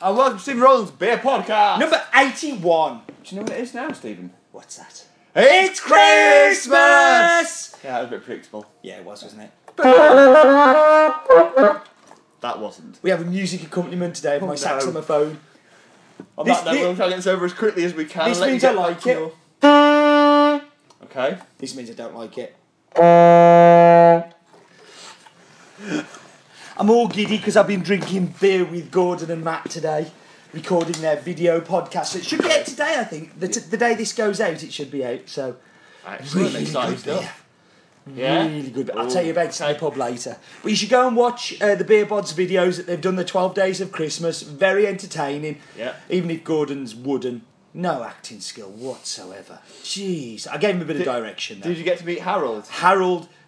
And welcome to Stephen Rowland's Beer Podcast. Number 81. Do you know what it is now, Stephen? What's that? It's Christmas! Yeah, that was a bit predictable. Yeah, it was, wasn't it? That wasn't. We have a music accompaniment today of my saxophone. On that note, we'll try to get this over as quickly as we can. This means I like it. Okay. This means I don't like it. I'm all giddy because I've been drinking beer with Gordon and Matt today, recording their video podcast. It should be out today, I think. The day this goes out, it should be out. So, excellent. Really good beer. Yeah. Really good. I'll tell you about it in the pub later. But you should go and watch the Beer Bods videos that they've done, the 12 Days of Christmas. Very entertaining. Yeah. Even if Gordon's wooden. No acting skill whatsoever. Jeez. I gave him a bit of direction there. Did you get to meet Harold?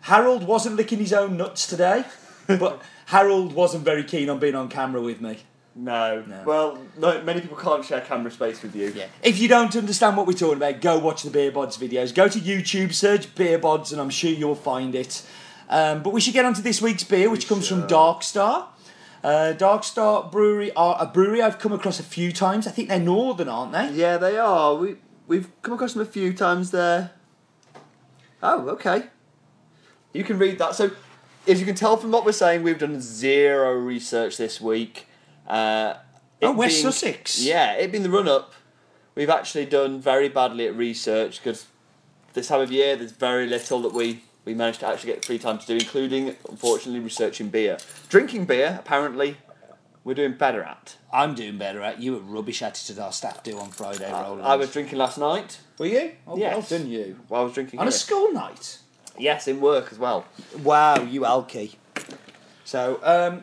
Harold wasn't licking his own nuts today, but Harold wasn't very keen on being on camera with me. No. Well, no, many people can't share camera space with you. Yeah. If you don't understand what we're talking about, go watch the Beer Bods videos. Go to YouTube, search Beer Bods, and I'm sure you'll find it. But we should get on to this week's beer, which comes from Dark Star. Dark Star Brewery are a brewery I've come across a few times. I think they're northern, aren't they? Yeah, they are. We've come across them a few times there. Oh, okay. You can read that. So, as you can tell from what we're saying, we've done zero research this week. West Sussex. Yeah, it'd been the run-up. We've actually done very badly at research because this time of year there's very little that we managed to actually get free time to do, including, unfortunately, researching beer. Drinking beer, apparently, we're doing better at. I'm doing better at. You were rubbish at it as our staff do on Friday, Roland. I was drinking last night. Were you? Oh, yes. Well done you. Well, I was drinking on a school night? Yes, in work as well. Wow, you alky. So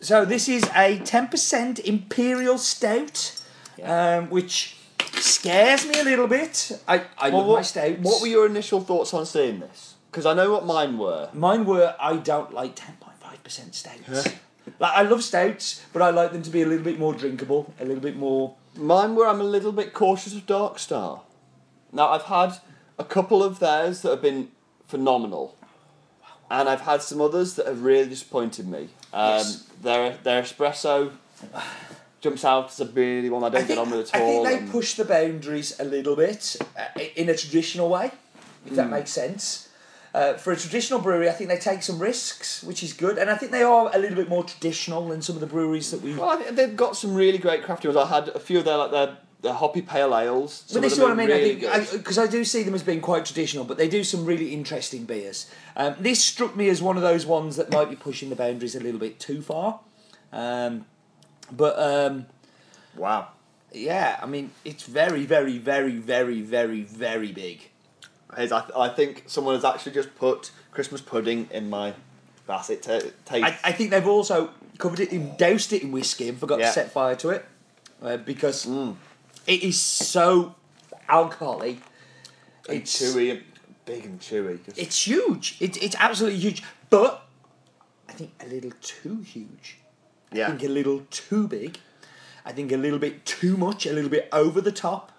this is a 10% Imperial Stout, which scares me a little bit. I love my stouts. What were your initial thoughts on seeing this? Because I know what mine were. Mine were, I don't like 10.5% stouts. Huh? Like, I love stouts, but I like them to be a little bit more drinkable, a little bit more... Mine were, I'm a little bit cautious of Dark Star. Now, I've had a couple of theirs that have been phenomenal. And I've had some others that have really disappointed me. Yes. Their espresso jumps out as a really one I don't get on with at all. I think they push the boundaries a little bit in a traditional way, if that makes sense. For a traditional brewery, I think they take some risks, which is good. And I think they are a little bit more traditional than some of the breweries that we... Well, I think they've got some really great crafty ones. I had a few of their... The hoppy pale ales. But this is what I mean, really, I think, because I do see them as being quite traditional, but they do some really interesting beers. This struck me as one of those ones that might be pushing the boundaries a little bit too far. Wow. Yeah, I mean, it's very, very, very, very, very, very big. I think someone has actually just put Christmas pudding in my basket. I think they've also covered it in, doused it in whiskey and forgot to set fire to it. Because... It is so alcoholic. It's chewy, big and chewy. Just. It's huge. It's absolutely huge, but I think a little too huge. Yeah. I think a little too big. I think a little bit too much, a little bit over the top.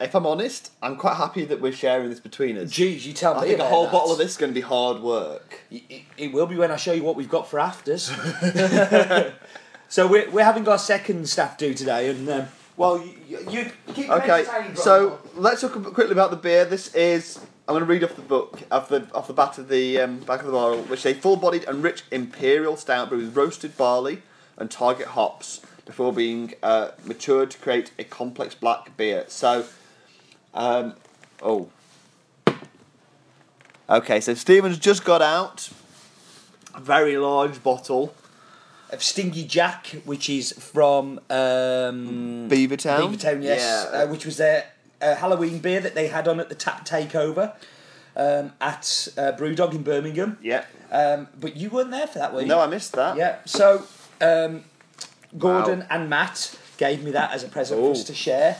If I'm honest, I'm quite happy that we're sharing this between us. Jeez, you tell me. I think a whole bottle of this is going to be hard work. It will be when I show you what we've got for afters. So we're having our second staff do today, and. Well, you keep entertained. So let's talk quickly about the beer. This is, I'm going to read off the book, off the back of the bottle, which is a full-bodied and rich imperial stout brewed with roasted barley and target hops before being matured to create a complex black beer. So, okay, so Stephen's just got out a very large bottle of Stingy Jack, which is from Beavertown. Beavertown, yes. Yeah. Which was their Halloween beer that they had on at the tap takeover at Brewdog in Birmingham. Yeah. But you weren't there for that, were you? No, I missed that. Yeah. So Gordon and Matt gave me that as a present for us to share.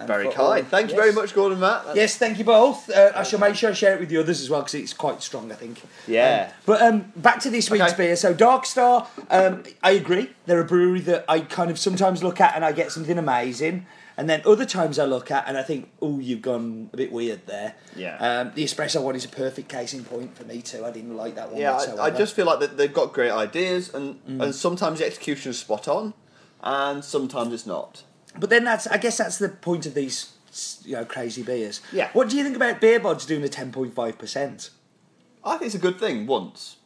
Very kind. Thank you very much, Gordon and Matt. Yes, thank you both. I shall make sure I share it with the others as well, because it's quite strong, I think. Yeah. But back to this week's beer. So Dark Star, I agree. They're a brewery that I kind of sometimes look at and I get something amazing. And then other times I look at and I think, oh, you've gone a bit weird there. Yeah. The espresso one is a perfect case in point for me too. I didn't like that one whatsoever. I just feel like they've got great ideas and sometimes the execution is spot on and sometimes it's not. But then I guess that's the point of these, you know, crazy beers. Yeah. What do you think about Beer Bods doing a 10.5%? I think it's a good thing once.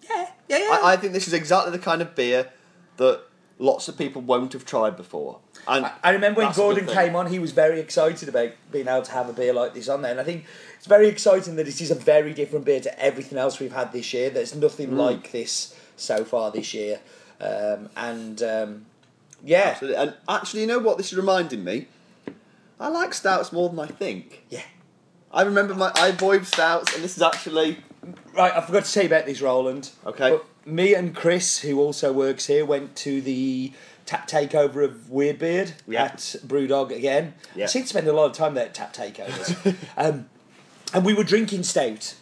Yeah. I think this is exactly the kind of beer that lots of people won't have tried before. And I remember when Gordon came on, he was very excited about being able to have a beer like this on there. And I think it's very exciting that it is a very different beer to everything else we've had this year. There's nothing like this so far this year. Yeah. Absolutely. And actually, you know what this is reminding me? I like stouts more than I think. Yeah. I avoid stouts, and this is actually... Right, I forgot to tell you about these, Roland. Okay. But me and Chris, who also works here, went to the tap takeover of Weirdbeard at Brewdog again. Yeah. I seem to spend a lot of time there at tap takeovers. And we were drinking stout.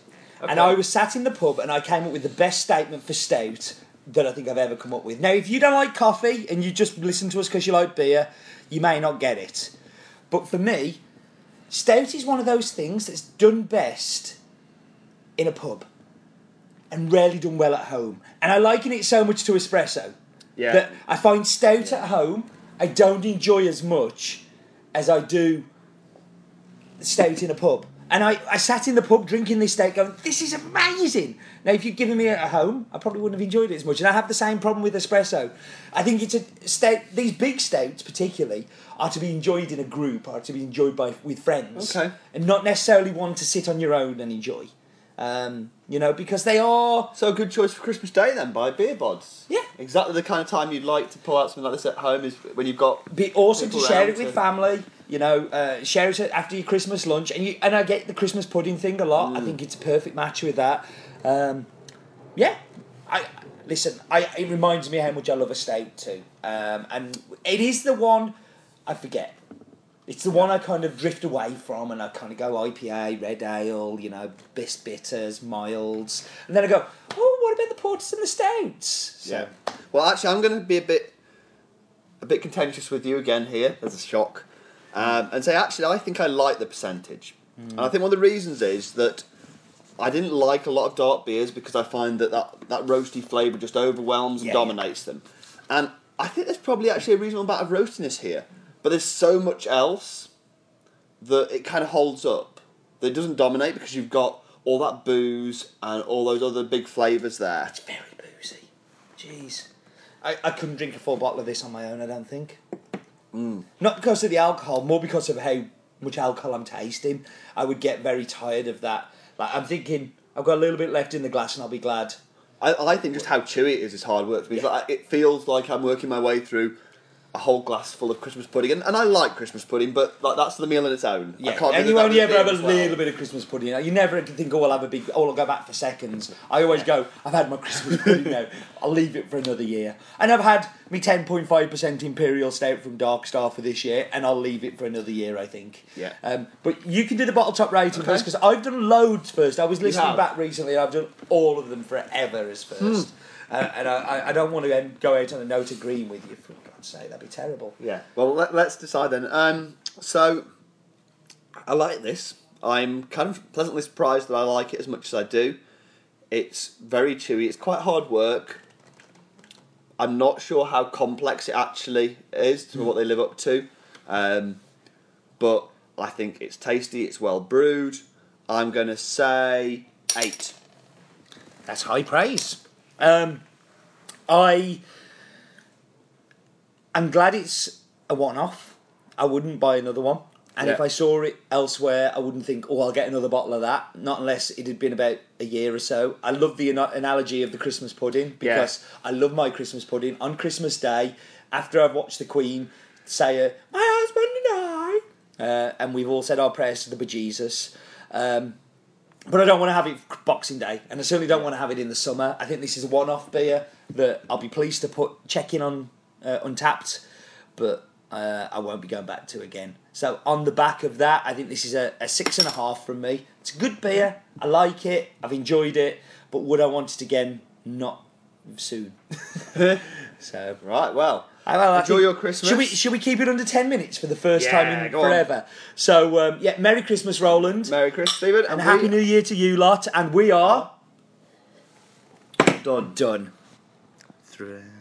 Okay. And I was sat in the pub and I came up with the best statement for stout that I think I've ever come up with. Now, if you don't like coffee and you just listen to us because you like beer, you may not get it. But for me, stout is one of those things that's done best in a pub and rarely done well at home. And I liken it so much to espresso that I find stout at home I don't enjoy as much as I do stout in a pub. And I sat in the pub drinking this stout going, this is amazing. Now, if you'd given me it at home, I probably wouldn't have enjoyed it as much. And I have the same problem with espresso. I think it's a stout, these big stouts particularly, are to be enjoyed in a group, are to be enjoyed with friends. Okay. And not necessarily one to sit on your own and enjoy. You know, because they are... So a good choice for Christmas Day then, by Beer Bods. Yeah. Exactly the kind of time you'd like to pull out something like this at home is when you've got... Be awesome to share it with family, you know, share it after your Christmas lunch. And I get the Christmas pudding thing a lot. I think it's a perfect match with that. It reminds me how much I love a stout too. And it is the one I forget. It's the one I kind of drift away from, and I kind of go IPA, red ale, you know, bitters, milds. And then I go, oh, what about the porters and the stouts? So. Yeah. Well, actually, I'm going to be a bit contentious with you again here, as a shock, and say, actually, I think I like the percentage. And I think one of the reasons is that I didn't like a lot of dark beers because I find that roasty flavour just overwhelms and dominates them. And I think there's probably actually a reasonable amount of roastiness here. But there's so much else that it kind of holds up. That it doesn't dominate because you've got all that booze and all those other big flavours there. It's very boozy. Jeez. I couldn't drink a full bottle of this on my own, I don't think. Not because of the alcohol, more because of how much alcohol I'm tasting. I would get very tired of that. Like, I'm thinking, I've got a little bit left in the glass and I'll be glad. I think just how chewy it is hard work. Because it feels like I'm working my way through... a whole glass full of Christmas pudding, and I like Christmas pudding, but like, that's the meal on its own. Yeah, I can't and you only ever have a little bit of Christmas pudding. You never think, oh, I'll go back for seconds. I always go, I've had my Christmas pudding now. I'll leave it for another year. And I've had my 10.5% Imperial Stout from Dark Star for this year, and I'll leave it for another year, I think. Yeah. But you can do the bottle top rating first, because I've done loads first. I was listening back recently, and I've done all of them forever as first. And I don't want to go out on a note agreeing with you, for God's sake, that'd be terrible. Yeah, well, let's decide then. So, I like this. I'm kind of pleasantly surprised that I like it as much as I do. It's very chewy, it's quite hard work. I'm not sure how complex it actually is to what they live up to. But I think it's tasty, it's well brewed. I'm going to say 8. That's high praise. I'm glad it's a one-off. I wouldn't buy another one. And if I saw it elsewhere, I wouldn't think, oh, I'll get another bottle of that. Not unless it had been about a year or so. I love the analogy of the Christmas pudding because I love my Christmas pudding. On Christmas Day, after I've watched the Queen say, my husband and I, and we've all said our prayers to the bejesus, but I don't want to have it Boxing Day, and I certainly don't want to have it in the summer. I think this is a one-off beer that I'll be pleased to check in on Untappd, but I won't be going back to again. So on the back of that, I think this is a 6.5 from me. It's a good beer. I like it. I've enjoyed it, but would I want it again? Not soon. So right, well, enjoy your Christmas. Should we keep it under 10 minutes for the first time in forever? On. So yeah, Merry Christmas, Roland. Merry Christmas, Stephen, and Happy New Year to you lot. And we are done. Three.